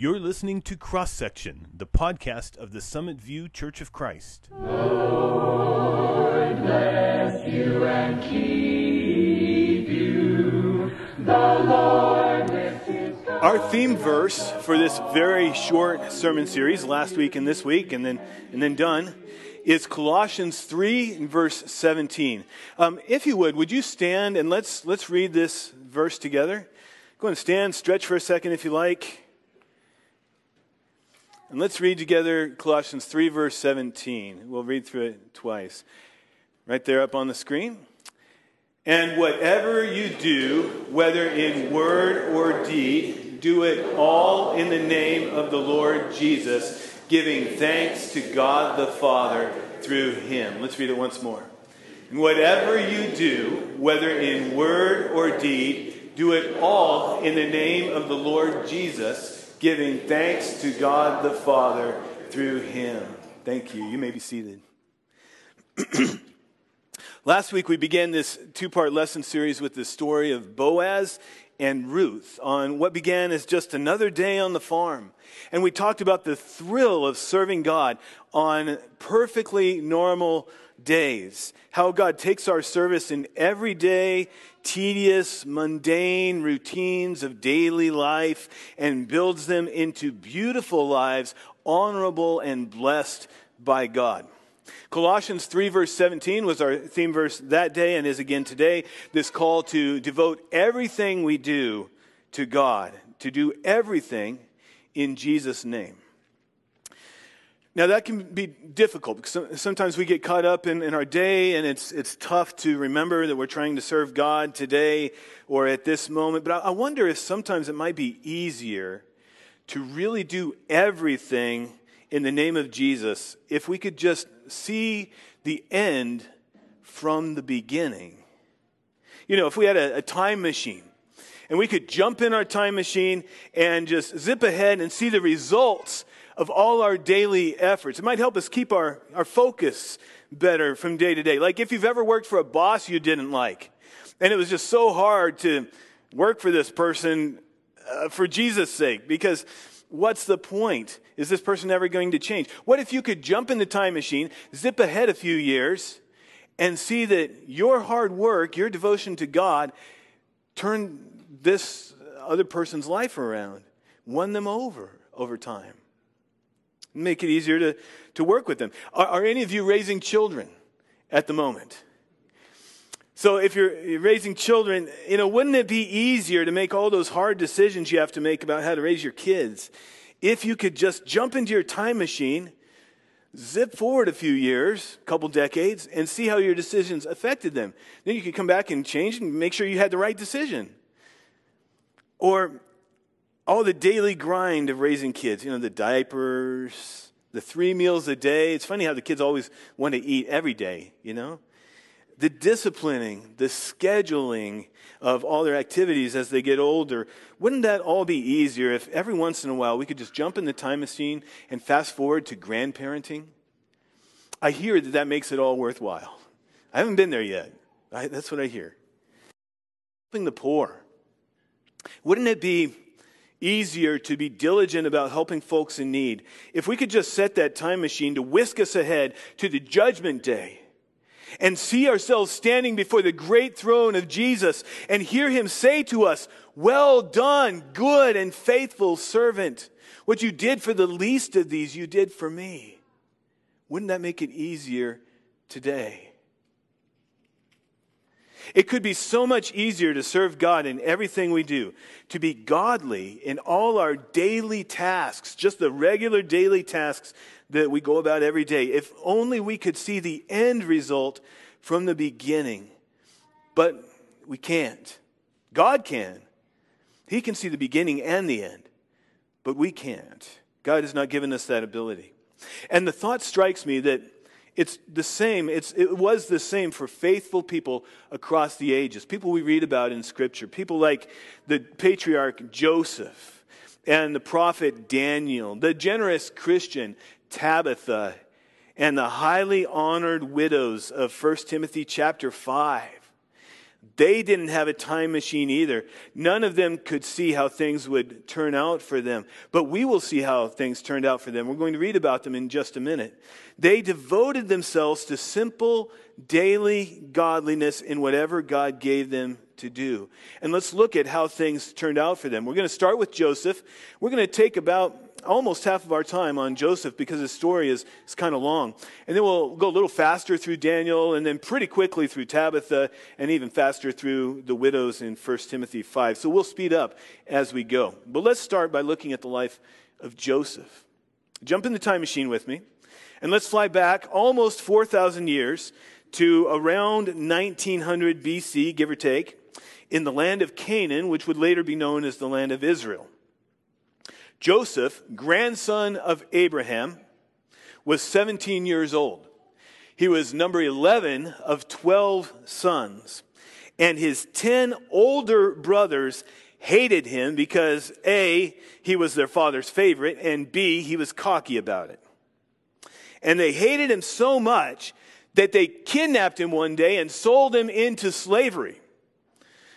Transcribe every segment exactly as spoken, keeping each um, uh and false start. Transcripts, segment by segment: You're listening to Cross Section, the podcast of the Summit View Church of Christ. Lord, bless you and keep you. The Lord lifts his God. Our theme verse for this very short sermon series, last week and this week, and then and then done, is Colossians three and verse seventeen. Um, if you would, would you stand and let's let's read this verse together? Go ahead and stand, stretch for a second if you like. And let's read together Colossians three, verse seventeen. We'll read through it twice. Right there up on the screen. And whatever you do, whether in word or deed, do it all in the name of the Lord Jesus, giving thanks to God the Father through him. Let's read it once more. And whatever you do, whether in word or deed, do it all in the name of the Lord Jesus, giving thanks to God the Father through him. Thank you. You may be seated. Last week we began this two-part lesson series with the story of Boaz and Ruth on what began as just another day on the farm. And we talked about the thrill of serving God on perfectly normal days, how God takes our service in everyday, tedious, mundane routines of daily life and builds them into beautiful lives, honorable and blessed by God. Colossians three, verse seventeen was our theme verse that day and is again today, this call to devote everything we do to God, to do everything in Jesus' name. Now that can be difficult because sometimes we get caught up in, in our day and it's it's tough to remember that we're trying to serve God today or at this moment. But I wonder if sometimes it might be easier to really do everything in the name of Jesus if we could just see the end from the beginning. You know, if we had a, a time machine and we could jump in our time machine and just zip ahead and see the results of all our daily efforts. It might help us keep our, our focus better from day to day. Like if you've ever worked for a boss you didn't like, and it was just so hard to work for this person uh, for Jesus' sake, because what's the point? Is this person ever going to change? What if you could jump in the time machine, zip ahead a few years, and see that your hard work, your devotion to God, turned this other person's life around, won them over over time? Make it easier to, to work with them. Are, are any of you raising children at the moment? So if you're raising children, you know, wouldn't it be easier to make all those hard decisions you have to make about how to raise your kids if you could just jump into your time machine, zip forward a few years, a couple decades, and see how your decisions affected them? Then you could come back and change and make sure you had the right decision. Or all the daily grind of raising kids, you know, the diapers, the three meals a day. It's funny how the kids always want to eat every day, you know. The disciplining, the scheduling of all their activities as they get older. Wouldn't that all be easier if every once in a while we could just jump in the time machine and fast forward to grandparenting? I hear that that makes it all worthwhile. I haven't been there yet. I, that's what I hear. Helping the poor. Wouldn't it be easier to be diligent about helping folks in need if we could just set that time machine to whisk us ahead to the judgment day and see ourselves standing before the great throne of Jesus and hear him say to us, "Well done, good and faithful servant. What you did for the least of these, you did for me." Wouldn't that make it easier today? It could be so much easier to serve God in everything we do, to be godly in all our daily tasks, just the regular daily tasks that we go about every day, if only we could see the end result from the beginning. But we can't. God can. He can see the beginning and the end, but we can't. God has not given us that ability. And the thought strikes me that It's the same, it's, it was the same for faithful people across the ages, people we read about in Scripture, people like the patriarch Joseph and the prophet Daniel, the generous Christian Tabitha, and the highly honored widows of First Timothy chapter five. They didn't have a time machine either. None of them could see how things would turn out for them. But we will see how things turned out for them. We're going to read about them in just a minute. They devoted themselves to simple, daily godliness in whatever God gave them to do. And let's look at how things turned out for them. We're going to start with Joseph. We're going to take about almost half of our time on Joseph because his story is, is kind of long. And then we'll go a little faster through Daniel and then pretty quickly through Tabitha and even faster through the widows in First Timothy five. So we'll speed up as we go. But let's start by looking at the life of Joseph. Jump in the time machine with me and let's fly back almost four thousand years to around nineteen hundred B C, give or take, in the land of Canaan, which would later be known as the land of Israel. Joseph, grandson of Abraham, was seventeen years old. He was number eleven of twelve sons. And his ten older brothers hated him because A, he was their father's favorite, and B, he was cocky about it. And they hated him so much that they kidnapped him one day and sold him into slavery.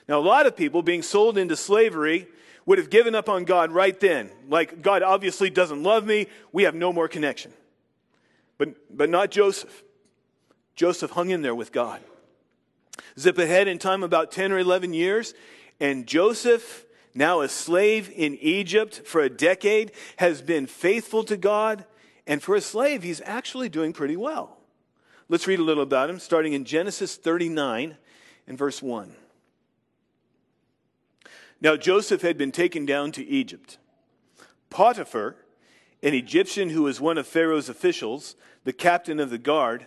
Now, a lot of people being sold into slavery would have given up on God right then. Like, God obviously doesn't love me. We have no more connection. But, but not Joseph. Joseph hung in there with God. Zip ahead in time about ten or eleven years, and Joseph, now a slave in Egypt for a decade, has been faithful to God, and for a slave, he's actually doing pretty well. Let's read a little about him, starting in Genesis thirty-nine and verse one. Now Joseph had been taken down to Egypt. Potiphar, an Egyptian who was one of Pharaoh's officials, the captain of the guard,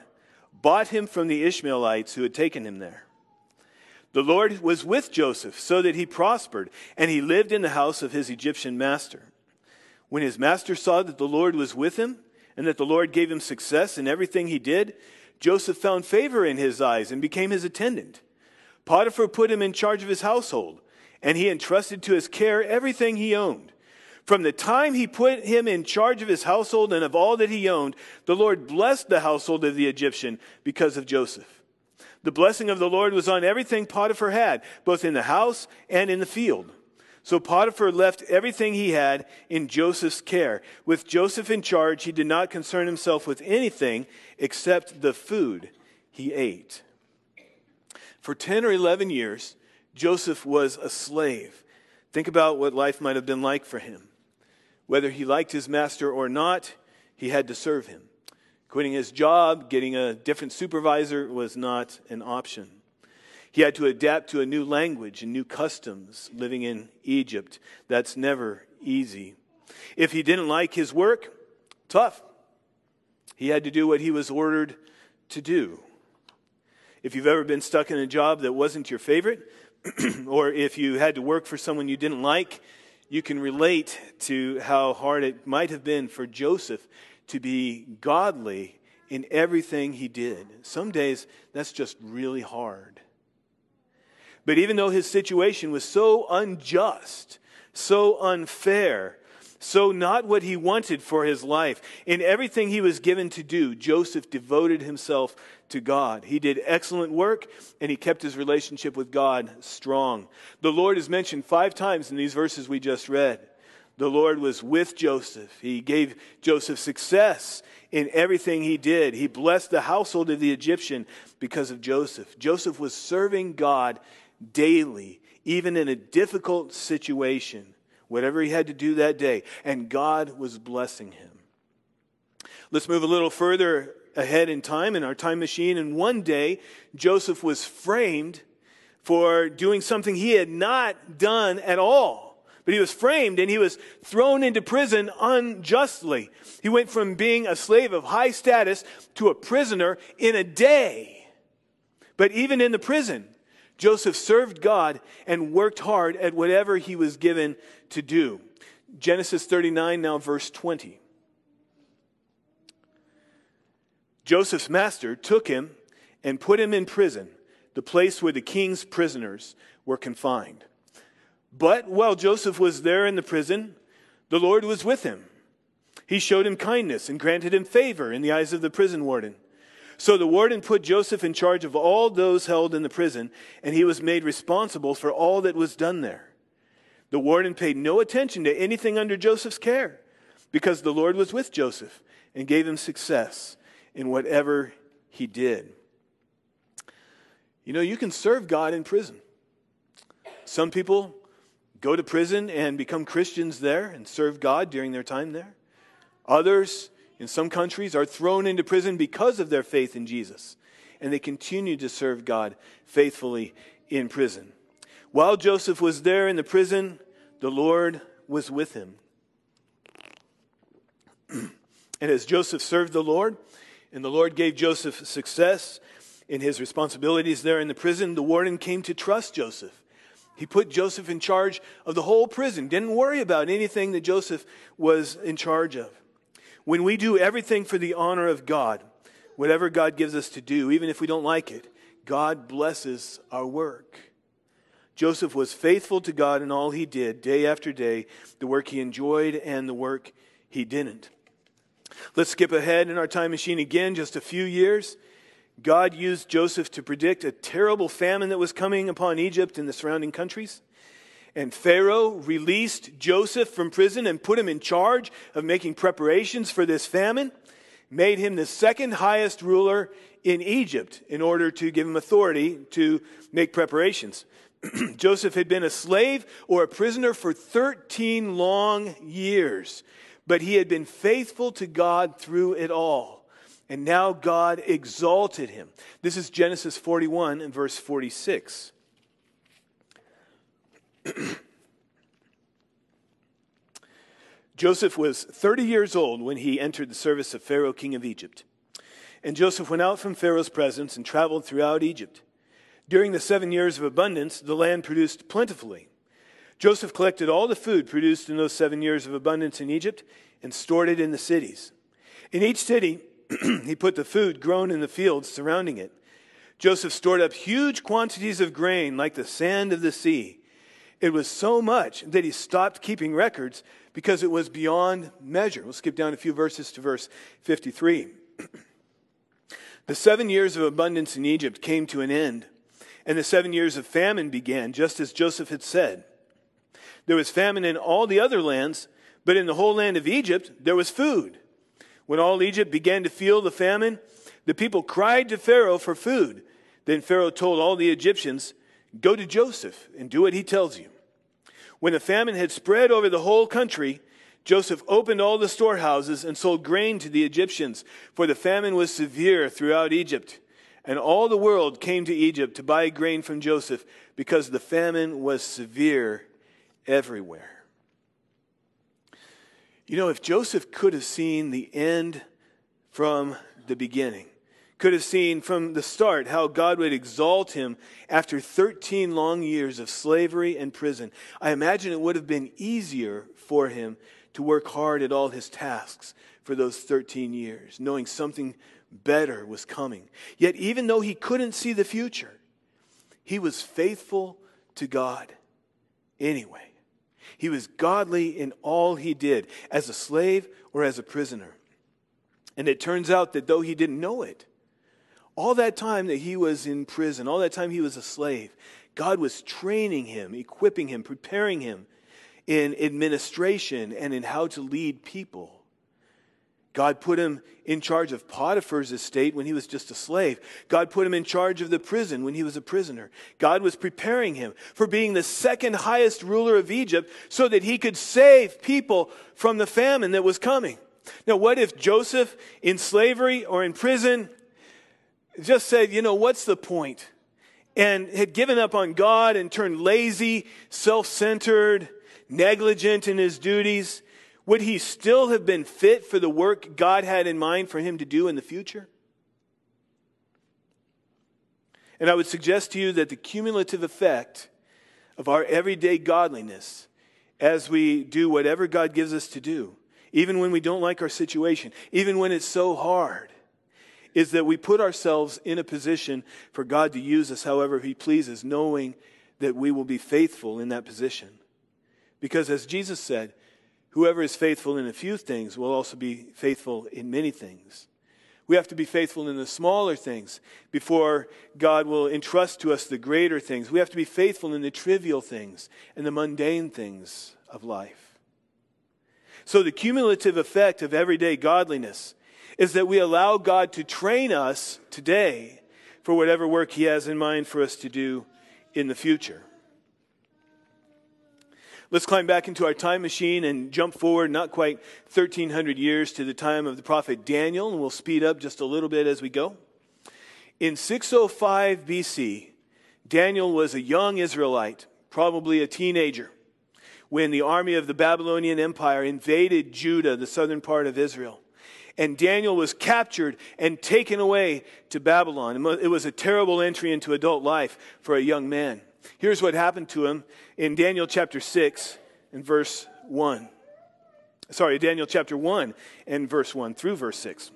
bought him from the Ishmaelites who had taken him there. The Lord was with Joseph so that he prospered, and he lived in the house of his Egyptian master. When his master saw that the Lord was with him, and that the Lord gave him success in everything he did, Joseph found favor in his eyes and became his attendant. Potiphar put him in charge of his household, and he entrusted to his care everything he owned. From the time he put him in charge of his household and of all that he owned, the Lord blessed the household of the Egyptian because of Joseph. The blessing of the Lord was on everything Potiphar had, both in the house and in the field. So Potiphar left everything he had in Joseph's care. With Joseph in charge, he did not concern himself with anything except the food he ate. For ten or eleven years, Joseph was a slave. Think about what life might have been like for him. Whether he liked his master or not, he had to serve him. Quitting his job, getting a different supervisor was not an option. He had to adapt to a new language and new customs living in Egypt. That's never easy. If he didn't like his work, tough. He had to do what he was ordered to do. If you've ever been stuck in a job that wasn't your favorite, or if you had to work for someone you didn't like, you can relate to how hard it might have been for Joseph to be godly in everything he did. Some days, that's just really hard. But even though his situation was so unjust, so unfair, so not what he wanted for his life, in everything he was given to do, Joseph devoted himself to God. He did excellent work, and he kept his relationship with God strong. The Lord is mentioned five times in these verses we just read. The Lord was with Joseph. He gave Joseph success in everything he did. He blessed the household of the Egyptian because of Joseph. Joseph was serving God daily, even in a difficult situation. Whatever he had to do that day. And God was blessing him. Let's move a little further ahead in time in our time machine. And one day, Joseph was framed for doing something he had not done at all. But he was framed and he was thrown into prison unjustly. He went from being a slave of high status to a prisoner in a day. But even in the prison, Joseph served God and worked hard at whatever he was given to do. Genesis thirty-nine, now verse twenty. Joseph's master took him and put him in prison, the place where the king's prisoners were confined. But while Joseph was there in the prison, the Lord was with him. He showed him kindness and granted him favor in the eyes of the prison warden. So the warden put Joseph in charge of all those held in the prison, and he was made responsible for all that was done there. The warden paid no attention to anything under Joseph's care, because the Lord was with Joseph and gave him success in whatever he did. You know, you can serve God in prison. Some people go to prison and become Christians there and serve God during their time there. Others, in some countries, are thrown into prison because of their faith in Jesus, and they continue to serve God faithfully in prison. While Joseph was there in the prison, the Lord was with him. And as Joseph served the Lord, and the Lord gave Joseph success in his responsibilities there in the prison, the warden came to trust Joseph. He put Joseph in charge of the whole prison, didn't worry about anything that Joseph was in charge of. When we do everything for the honor of God, whatever God gives us to do, even if we don't like it, God blesses our work. Joseph was faithful to God in all he did, day after day, the work he enjoyed and the work he didn't. Let's skip ahead in our time machine again, just a few years. God used Joseph to predict a terrible famine that was coming upon Egypt and the surrounding countries. And Pharaoh released Joseph from prison and put him in charge of making preparations for this famine, made him the second highest ruler in Egypt in order to give him authority to make preparations. Joseph had been a slave or a prisoner for thirteen long years, but he had been faithful to God through it all. And now God exalted him. This is Genesis forty-one and verse forty-six. Joseph was thirty years old when he entered the service of Pharaoh, king of Egypt. And Joseph went out from Pharaoh's presence and traveled throughout Egypt. During the seven years of abundance, the land produced plentifully. Joseph collected all the food produced in those seven years of abundance in Egypt and stored it in the cities. In each city, he put the food grown in the fields surrounding it. Joseph stored up huge quantities of grain like the sand of the sea. It was so much that he stopped keeping records because it was beyond measure. We'll skip down a few verses to verse fifty-three. The seven years of abundance in Egypt came to an end, and the seven years of famine began, just as Joseph had said. There was famine in all the other lands, but in the whole land of Egypt there was food. When all Egypt began to feel the famine, the people cried to Pharaoh for food. Then Pharaoh told all the Egyptians, "Go to Joseph and do what he tells you." When the famine had spread over the whole country, Joseph opened all the storehouses and sold grain to the Egyptians, for the famine was severe throughout Egypt. And all the world came to Egypt to buy grain from Joseph, because the famine was severe everywhere. You know, if Joseph could have seen the end from the beginning, could have seen from the start how God would exalt him after thirteen long years of slavery and prison, I imagine it would have been easier for him to work hard at all his tasks for those thirteen years, knowing something better was coming. Yet even though he couldn't see the future, he was faithful to God anyway. He was godly in all he did, as a slave or as a prisoner. And it turns out that though he didn't know it, all that time that he was in prison, all that time he was a slave, God was training him, equipping him, preparing him in administration and in how to lead people. God put him in charge of Potiphar's estate when he was just a slave. God put him in charge of the prison when he was a prisoner. God was preparing him for being the second highest ruler of Egypt so that he could save people from the famine that was coming. Now, what if Joseph, in slavery or in prison, just said, you know, what's the point? And had given up on God and turned lazy, self-centered, negligent in his duties? Would he still have been fit for the work God had in mind for him to do in the future? And I would suggest to you that the cumulative effect of our everyday godliness as we do whatever God gives us to do, even when we don't like our situation, even when it's so hard, is that we put ourselves in a position for God to use us however he pleases, knowing that we will be faithful in that position. Because as Jesus said, whoever is faithful in a few things will also be faithful in many things. We have to be faithful in the smaller things before God will entrust to us the greater things. We have to be faithful in the trivial things and the mundane things of life. So the cumulative effect of everyday godliness is that we allow God to train us today for whatever work He has in mind for us to do in the future. Let's climb back into our time machine and jump forward not quite thirteen hundred years to the time of the prophet Daniel, and we'll speed up just a little bit as we go. In six oh five B C, Daniel was a young Israelite, probably a teenager, when the army of the Babylonian Empire invaded Judah, the southern part of Israel. And Daniel was captured and taken away to Babylon. It was a terrible entry into adult life for a young man. Here's what happened to him in Daniel chapter six and verse one. Sorry, Daniel chapter one and verse one through verse six.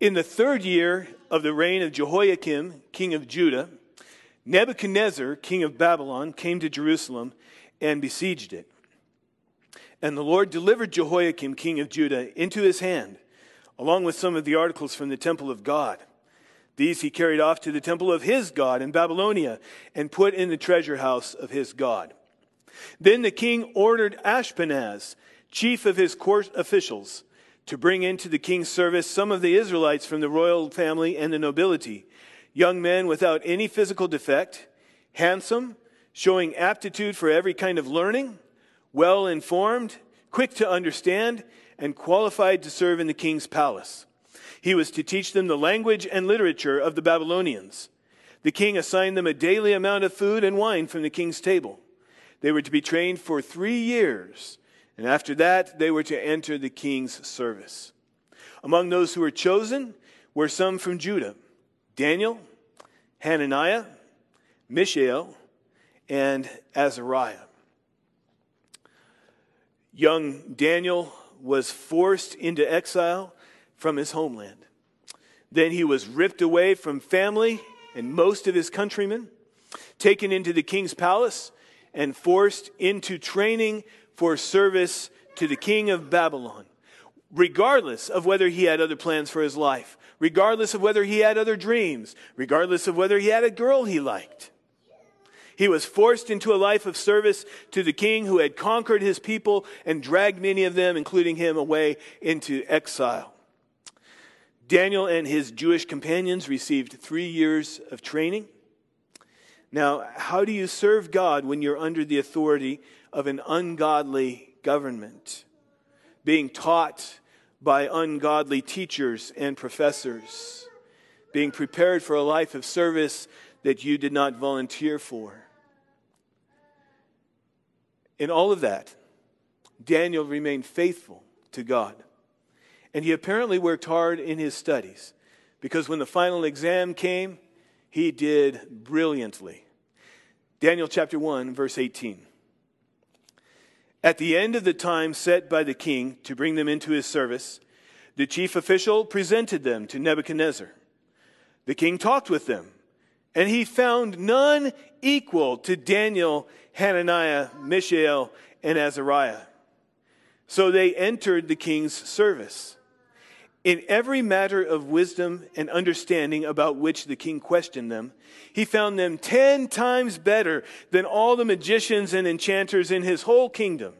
In the third year of the reign of Jehoiakim, king of Judah, Nebuchadnezzar, king of Babylon, came to Jerusalem and besieged it. And the Lord delivered Jehoiakim, king of Judah, into his hand, along with some of the articles from the temple of God. These he carried off to the temple of his God in Babylonia and put in the treasure house of his God. Then the king ordered Ashpenaz, chief of his court officials, to bring into the king's service some of the Israelites from the royal family and the nobility, young men without any physical defect, handsome, showing aptitude for every kind of learning, well-informed, quick to understand, and qualified to serve in the king's palace. He was to teach them the language and literature of the Babylonians. The king assigned them a daily amount of food and wine from the king's table. They were to be trained for three years, and after that they were to enter the king's service. Among those who were chosen were some from Judah: Daniel, Hananiah, Mishael, and Azariah. Young Daniel was forced into exile from his homeland. Then he was ripped away from family and most of his countrymen, taken into the king's palace, and forced into training for service to the king of Babylon, regardless of whether he had other plans for his life, regardless of whether he had other dreams, regardless of whether he had a girl he liked. He was forced into a life of service to the king who had conquered his people and dragged many of them, including him, away into exile. Daniel and his Jewish companions received three years of training. Now, how do you serve God when you're under the authority of an ungodly government, being taught by ungodly teachers and professors, being prepared for a life of service that you did not volunteer for? In all of that, Daniel remained faithful to God. And he apparently worked hard in his studies, because when the final exam came, he did brilliantly. Daniel chapter one, verse eighteen. At the end of the time set by the king to bring them into his service, the chief official presented them to Nebuchadnezzar. The king talked with them, and he found none equal to Daniel, Hananiah, Mishael, and Azariah. So they entered the king's service. In every matter of wisdom and understanding about which the king questioned them, he found them ten times better than all the magicians and enchanters in his whole kingdom.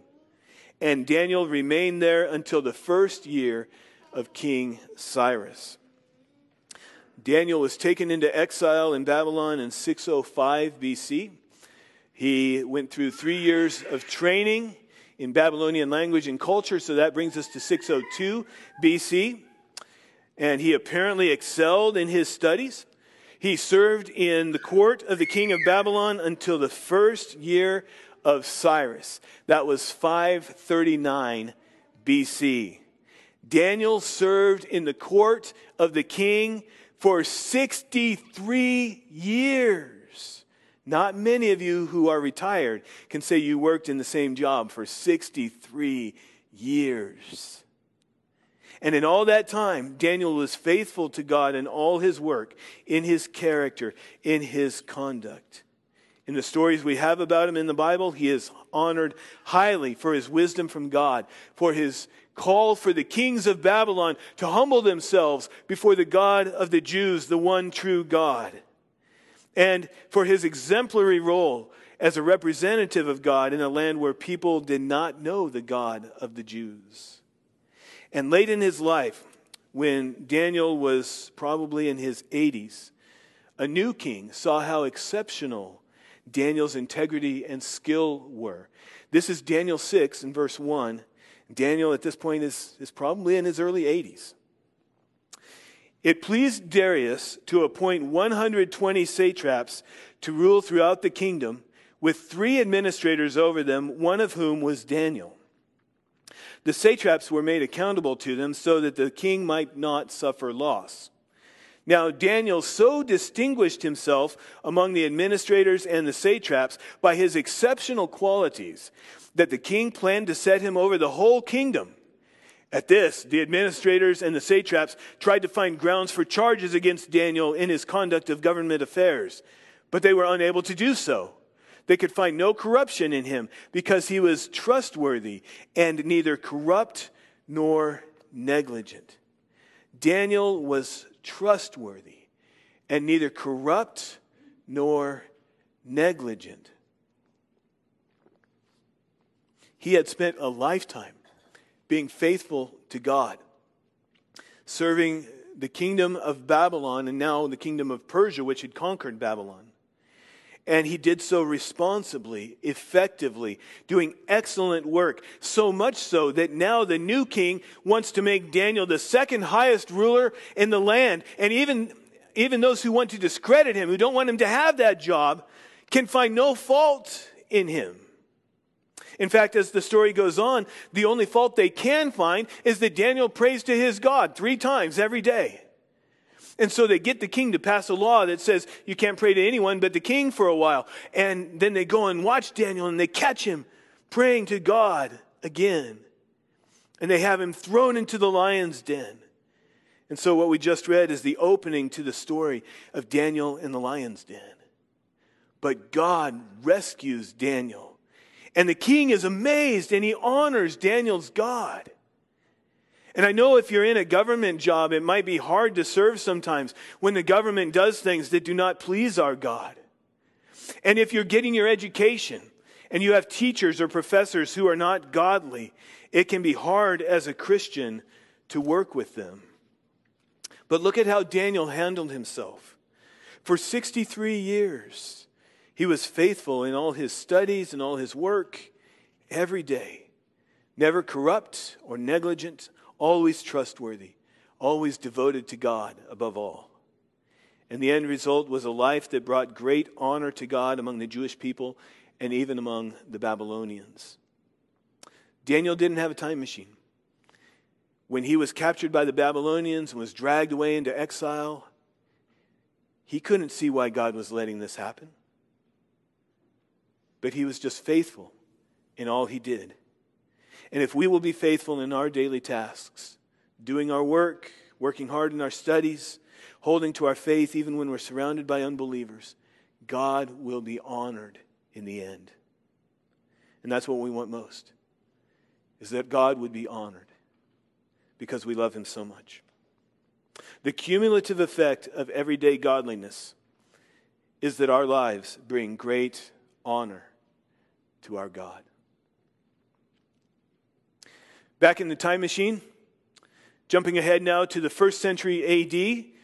And Daniel remained there until the first year of King Cyrus. Daniel was taken into exile in Babylon in six oh five B C. He went through three years of training in Babylonian language and culture, so that brings us to six oh two B C. And he apparently excelled in his studies. He served in the court of the king of Babylon until the first year of Cyrus. That was five thirty-nine B C. Daniel served in the court of the king for sixty-three years. Not many of you who are retired can say you worked in the same job for sixty-three years. And in all that time, Daniel was faithful to God in all his work, in his character, in his conduct. In the stories we have about him in the Bible, he is honored highly for his wisdom from God, for his call for the kings of Babylon to humble themselves before the God of the Jews, the one true God, and for his exemplary role as a representative of God in a land where people did not know the God of the Jews. And late in his life, when Daniel was probably in his eighties, a new king saw how exceptional Daniel's integrity and skill were. This is Daniel six in verse one. Daniel at this point is, is probably in his early eighties. It pleased Darius to appoint one hundred twenty satraps to rule throughout the kingdom, with three administrators over them, one of whom was Daniel. The satraps were made accountable to them so that the king might not suffer loss. Now, Daniel so distinguished himself among the administrators and the satraps by his exceptional qualities that the king planned to set him over the whole kingdom. At this, the administrators and the satraps tried to find grounds for charges against Daniel in his conduct of government affairs, but they were unable to do so. They could find no corruption in him because he was trustworthy and neither corrupt nor negligent. Daniel was trustworthy and neither corrupt nor negligent. He had spent a lifetime being faithful to God, serving the kingdom of Babylon and now the kingdom of Persia, which had conquered Babylon. And he did so responsibly, effectively, doing excellent work, so much so that now the new king wants to make Daniel the second highest ruler in the land. And even, even those who want to discredit him, who don't want him to have that job, can find no fault in him. In fact, as the story goes on, the only fault they can find is that Daniel prays to his God three times every day. And so they get the king to pass a law that says you can't pray to anyone but the king for a while. And then they go and watch Daniel and they catch him praying to God again. And they have him thrown into the lion's den. And so what we just read is the opening to the story of Daniel in the lion's den. But God rescues Daniel. And the king is amazed and he honors Daniel's God. And I know if you're in a government job, it might be hard to serve sometimes when the government does things that do not please our God. And if you're getting your education and you have teachers or professors who are not godly, it can be hard as a Christian to work with them. But look at how Daniel handled himself. For sixty-three years, he was faithful in all his studies and all his work every day, never corrupt or negligent, always trustworthy, always devoted to God above all. And the end result was a life that brought great honor to God among the Jewish people and even among the Babylonians. Daniel didn't have a time machine. When he was captured by the Babylonians and was dragged away into exile, he couldn't see why God was letting this happen. But he was just faithful in all he did. And if we will be faithful in our daily tasks, doing our work, working hard in our studies, holding to our faith even when we're surrounded by unbelievers, God will be honored in the end. And that's what we want most, is that God would be honored because we love him so much. The cumulative effect of everyday godliness is that our lives bring great honor to our God. Back in the time machine, jumping ahead now to the first century A D,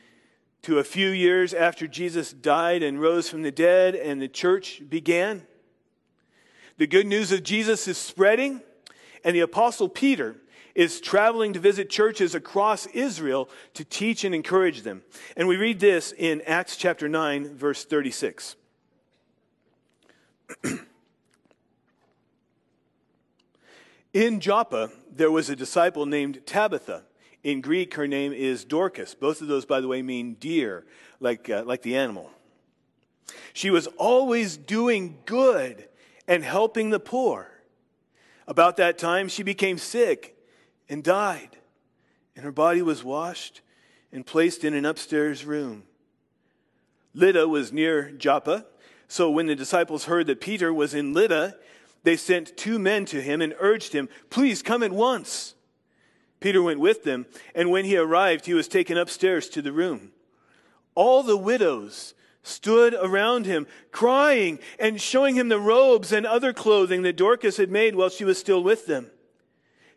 to a few years after Jesus died and rose from the dead and the church began. The good news of Jesus is spreading, and the apostle Peter is traveling to visit churches across Israel to teach and encourage them. And we read this in Acts chapter nine, verse thirty-six. In Joppa, there was a disciple named Tabitha. In Greek, her name is Dorcas. Both of those, by the way, mean deer, like, uh, like the animal. She was always doing good and helping the poor. About that time, she became sick and died, and her body was washed and placed in an upstairs room. Lydda was near Joppa, So when the disciples heard that Peter was in Lydda, they sent two men to him and urged him, "Please come at once." Peter went with them, and when he arrived, he was taken upstairs to the room. All the widows stood around him, crying and showing him the robes and other clothing that Dorcas had made while she was still with them.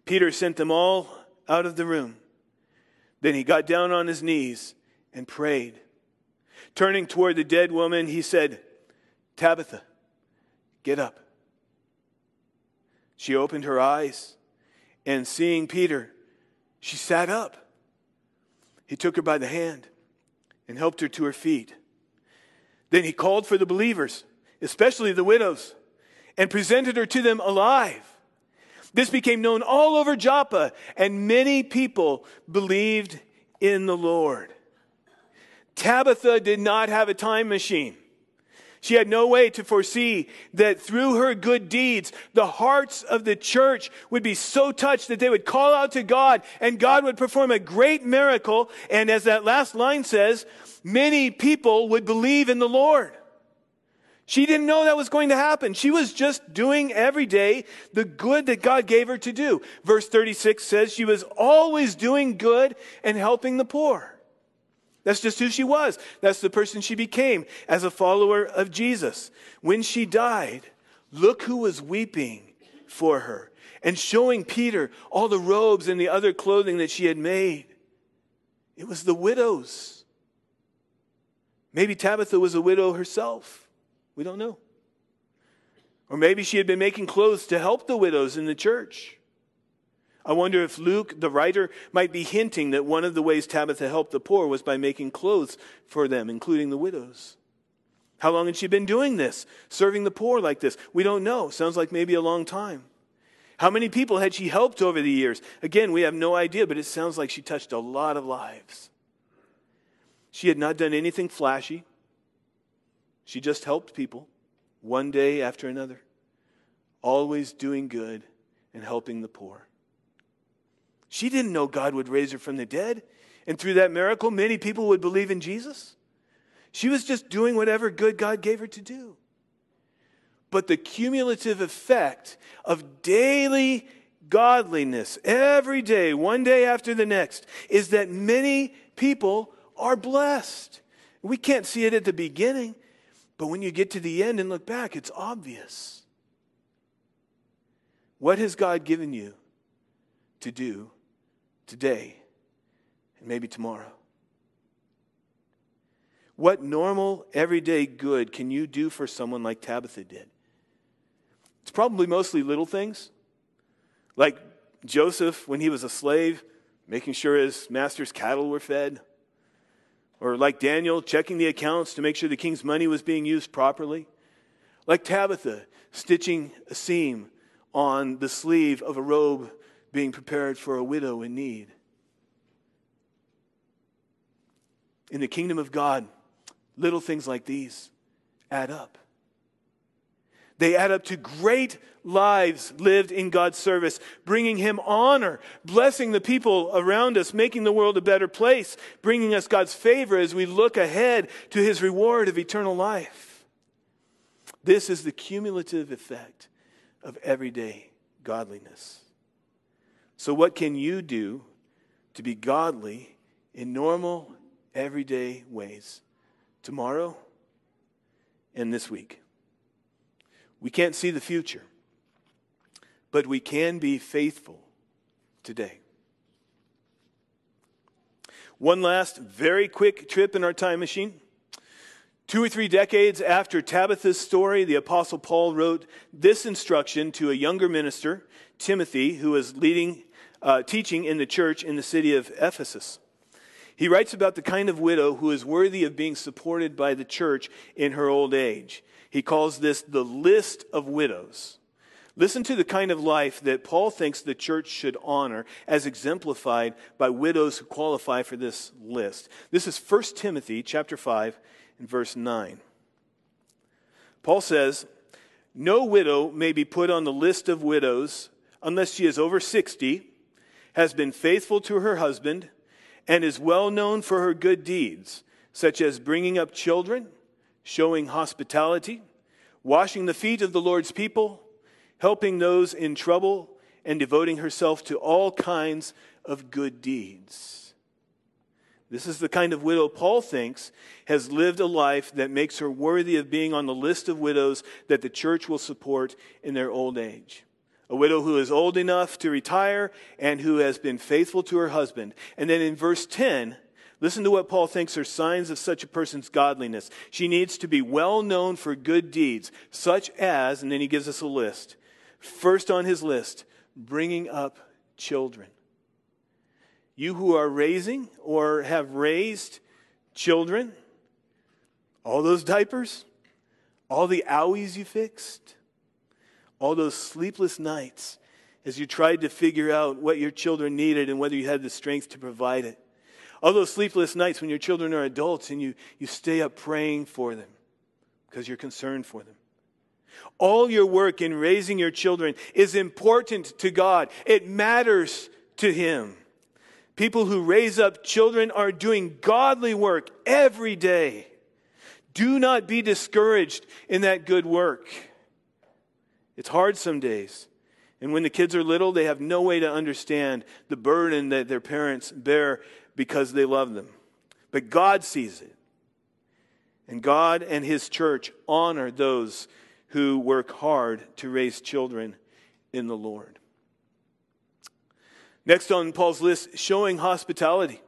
Peter sent them all out of the room. Then he got down on his knees and prayed. Turning toward the dead woman, he said, "Tabitha, get up." She opened her eyes, and seeing Peter, she sat up. He took her by the hand and helped her to her feet. Then he called for the believers, especially the widows, and presented her to them alive. This became known all over Joppa, and many people believed in the Lord. Tabitha did not have a time machine. She had no way to foresee that through her good deeds, the hearts of the church would be so touched that they would call out to God, and God would perform a great miracle. And as that last line says, many people would believe in the Lord. She didn't know that was going to happen. She was just doing every day the good that God gave her to do. Verse thirty-six says she was always doing good and helping the poor. That's just who she was. That's the person she became as a follower of Jesus. When she died, look who was weeping for her and showing Peter all the robes and the other clothing that she had made. It was the widows. Maybe Tabitha was a widow herself. We don't know. Or maybe she had been making clothes to help the widows in the church. I wonder if Luke, the writer, might be hinting that one of the ways Tabitha helped the poor was by making clothes for them, including the widows. How long had she been doing this, serving the poor like this? We don't know. Sounds like maybe a long time. How many people had she helped over the years? Again, we have no idea, but it sounds like she touched a lot of lives. She had not done anything flashy. She just helped people, one day after another, always doing good and helping the poor. She didn't know God would raise her from the dead, and through that miracle, many people would believe in Jesus. She was just doing whatever good God gave her to do. But the cumulative effect of daily godliness, every day, one day after the next, is that many people are blessed. We can't see it at the beginning. But when you get to the end and look back, it's obvious. What has God given you to do today and maybe tomorrow? What normal, everyday good can you do for someone like Tabitha did? It's probably mostly little things, like Joseph, when he was a slave, making sure his master's cattle were fed. Or like Daniel, checking the accounts to make sure the king's money was being used properly. Like Tabitha, stitching a seam on the sleeve of a robe being prepared for a widow in need. In the kingdom of God, little things like these add up. They add up to great lives lived in God's service, bringing Him honor, blessing the people around us, making the world a better place, bringing us God's favor as we look ahead to His reward of eternal life. This is the cumulative effect of everyday godliness. So what can you do to be godly in normal, everyday ways tomorrow and this week? We can't see the future, but we can be faithful today. One last very quick trip in our time machine. Two or three decades after Tabitha's story, the Apostle Paul wrote this instruction to a younger minister, Timothy, who was leading, uh, teaching in the church in the city of Ephesus. He writes about the kind of widow who is worthy of being supported by the church in her old age. He calls this the list of widows. Listen to the kind of life that Paul thinks the church should honor as exemplified by widows who qualify for this list. This is First Timothy chapter five and verse nine. Paul says, "No widow may be put on the list of widows unless she is over sixty, has been faithful to her husband, and is well known for her good deeds, such as bringing up children, showing hospitality, washing the feet of the Lord's people, helping those in trouble, and devoting herself to all kinds of good deeds. This is the kind of widow Paul thinks has lived a life that makes her worthy of being on the list of widows that the church will support in their old age. A widow who is old enough to retire and who has been faithful to her husband. And then in verse ten, listen to what Paul thinks are signs of such a person's godliness. She needs to be well known for good deeds, such as, and then he gives us a list. First on his list, bringing up children. You who are raising or have raised children, all those diapers, all the owies you fixed, all those sleepless nights as you tried to figure out what your children needed and whether you had the strength to provide it. All those sleepless nights when your children are adults and you, you stay up praying for them because you're concerned for them. All your work in raising your children is important to God. It matters to Him. People who raise up children are doing godly work every day. Do not be discouraged in that good work. It's hard some days. And when the kids are little, they have no way to understand the burden that their parents bear because they love them. But God sees it. And God and His church honor those who work hard to raise children in the Lord. Next on Paul's list, showing hospitality.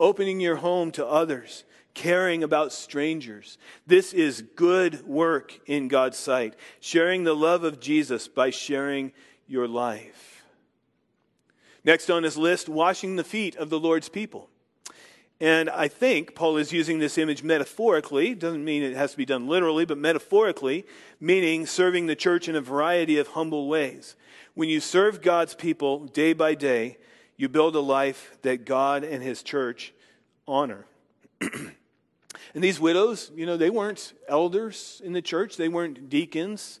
Opening your home to others. Caring about strangers. This is good work in God's sight. Sharing the love of Jesus by sharing your life. Next on his list, washing the feet of the Lord's people. And I think Paul is using this image metaphorically. Doesn't mean it has to be done literally, but metaphorically, meaning serving the church in a variety of humble ways. When you serve God's people day by day, you build a life that God and His church honor. And these widows, you know, they weren't elders in the church. They weren't deacons.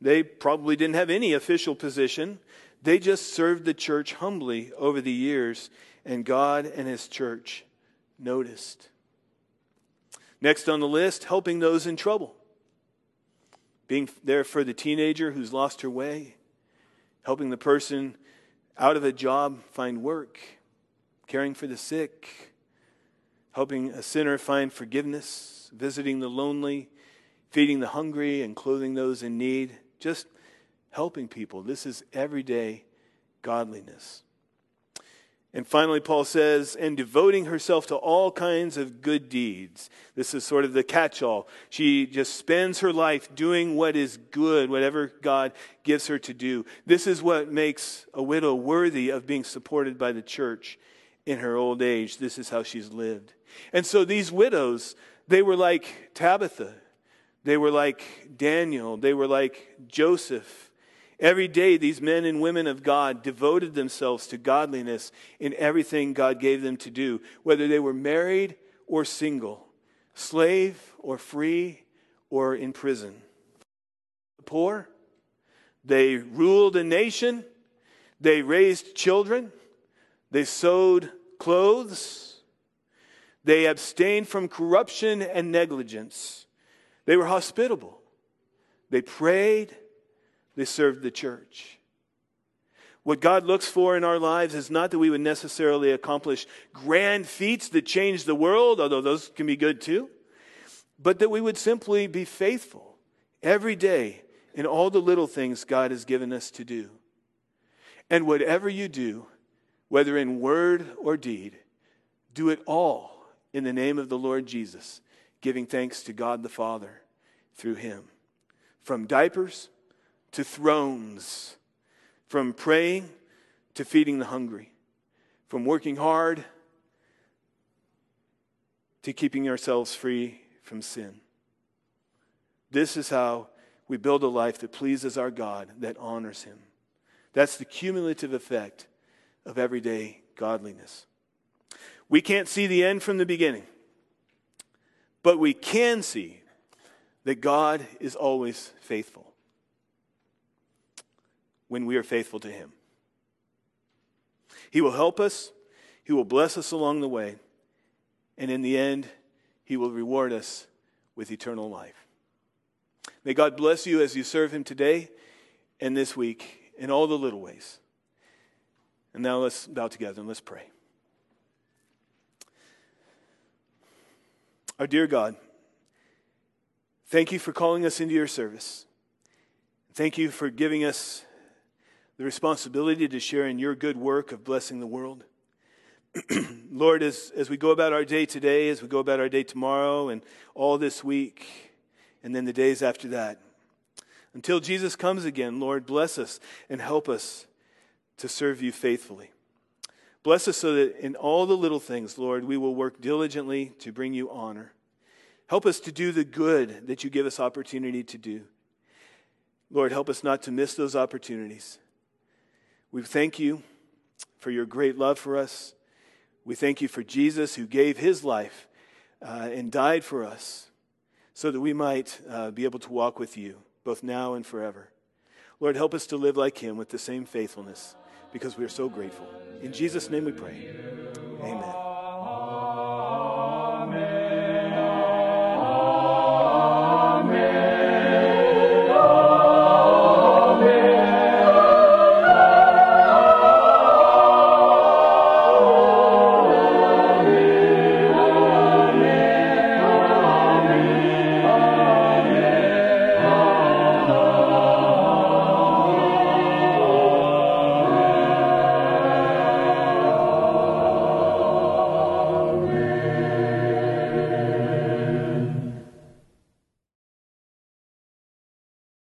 They probably didn't have any official position. They just served the church humbly over the years, and God and His church noticed. Next on the list, helping those in trouble. Being there for the teenager who's lost her way. Helping the person out of a job find work. Caring for the sick. Helping a sinner find forgiveness, visiting the lonely, feeding the hungry, and clothing those in need. Just helping people. This is everyday godliness. And finally, Paul says, and devoting herself to all kinds of good deeds. This is sort of the catch-all. She just spends her life doing what is good, whatever God gives her to do. This is what makes a widow worthy of being supported by the church in her old age. This is how she's lived. And so these widows, they were like Tabitha. They were like Daniel. They were like Joseph. Every day, these men and women of God devoted themselves to godliness in everything God gave them to do, whether they were married or single, slave or free, or in prison. The poor, they ruled a nation, they raised children, they sewed clothes, they abstained from corruption and negligence. They were hospitable. They prayed. They served the church. What God looks for in our lives is not that we would necessarily accomplish grand feats that change the world, although those can be good too, but that we would simply be faithful every day in all the little things God has given us to do. And whatever you do, whether in word or deed, do it all in the name of the Lord Jesus, giving thanks to God the Father through Him. From diapers to thrones, from praying to feeding the hungry, from working hard to keeping ourselves free from sin. This is how we build a life that pleases our God, that honors Him. That's the cumulative effect of everyday godliness. We can't see the end from the beginning, but we can see that God is always faithful when we are faithful to Him. He will help us. He will bless us along the way. And in the end, He will reward us with eternal life. May God bless you as you serve him today and this week in all the little ways. And now let's bow together and let's pray. Our dear God, thank you for calling us into your service. Thank you for giving us the responsibility to share in your good work of blessing the world. Lord, as, as we go about our day today, as we go about our day tomorrow and all this week, and then the days after that, until Jesus comes again, Lord, bless us and help us to serve you faithfully. Bless us so that in all the little things, Lord, we will work diligently to bring you honor. Help us to do the good that you give us opportunity to do. Lord, help us not to miss those opportunities. We thank you for your great love for us. We thank you for Jesus who gave his life uh, and died for us so that we might uh, be able to walk with you both now and forever. Lord, help us to live like him with the same faithfulness because we are so grateful. In Jesus' name we pray. Amen.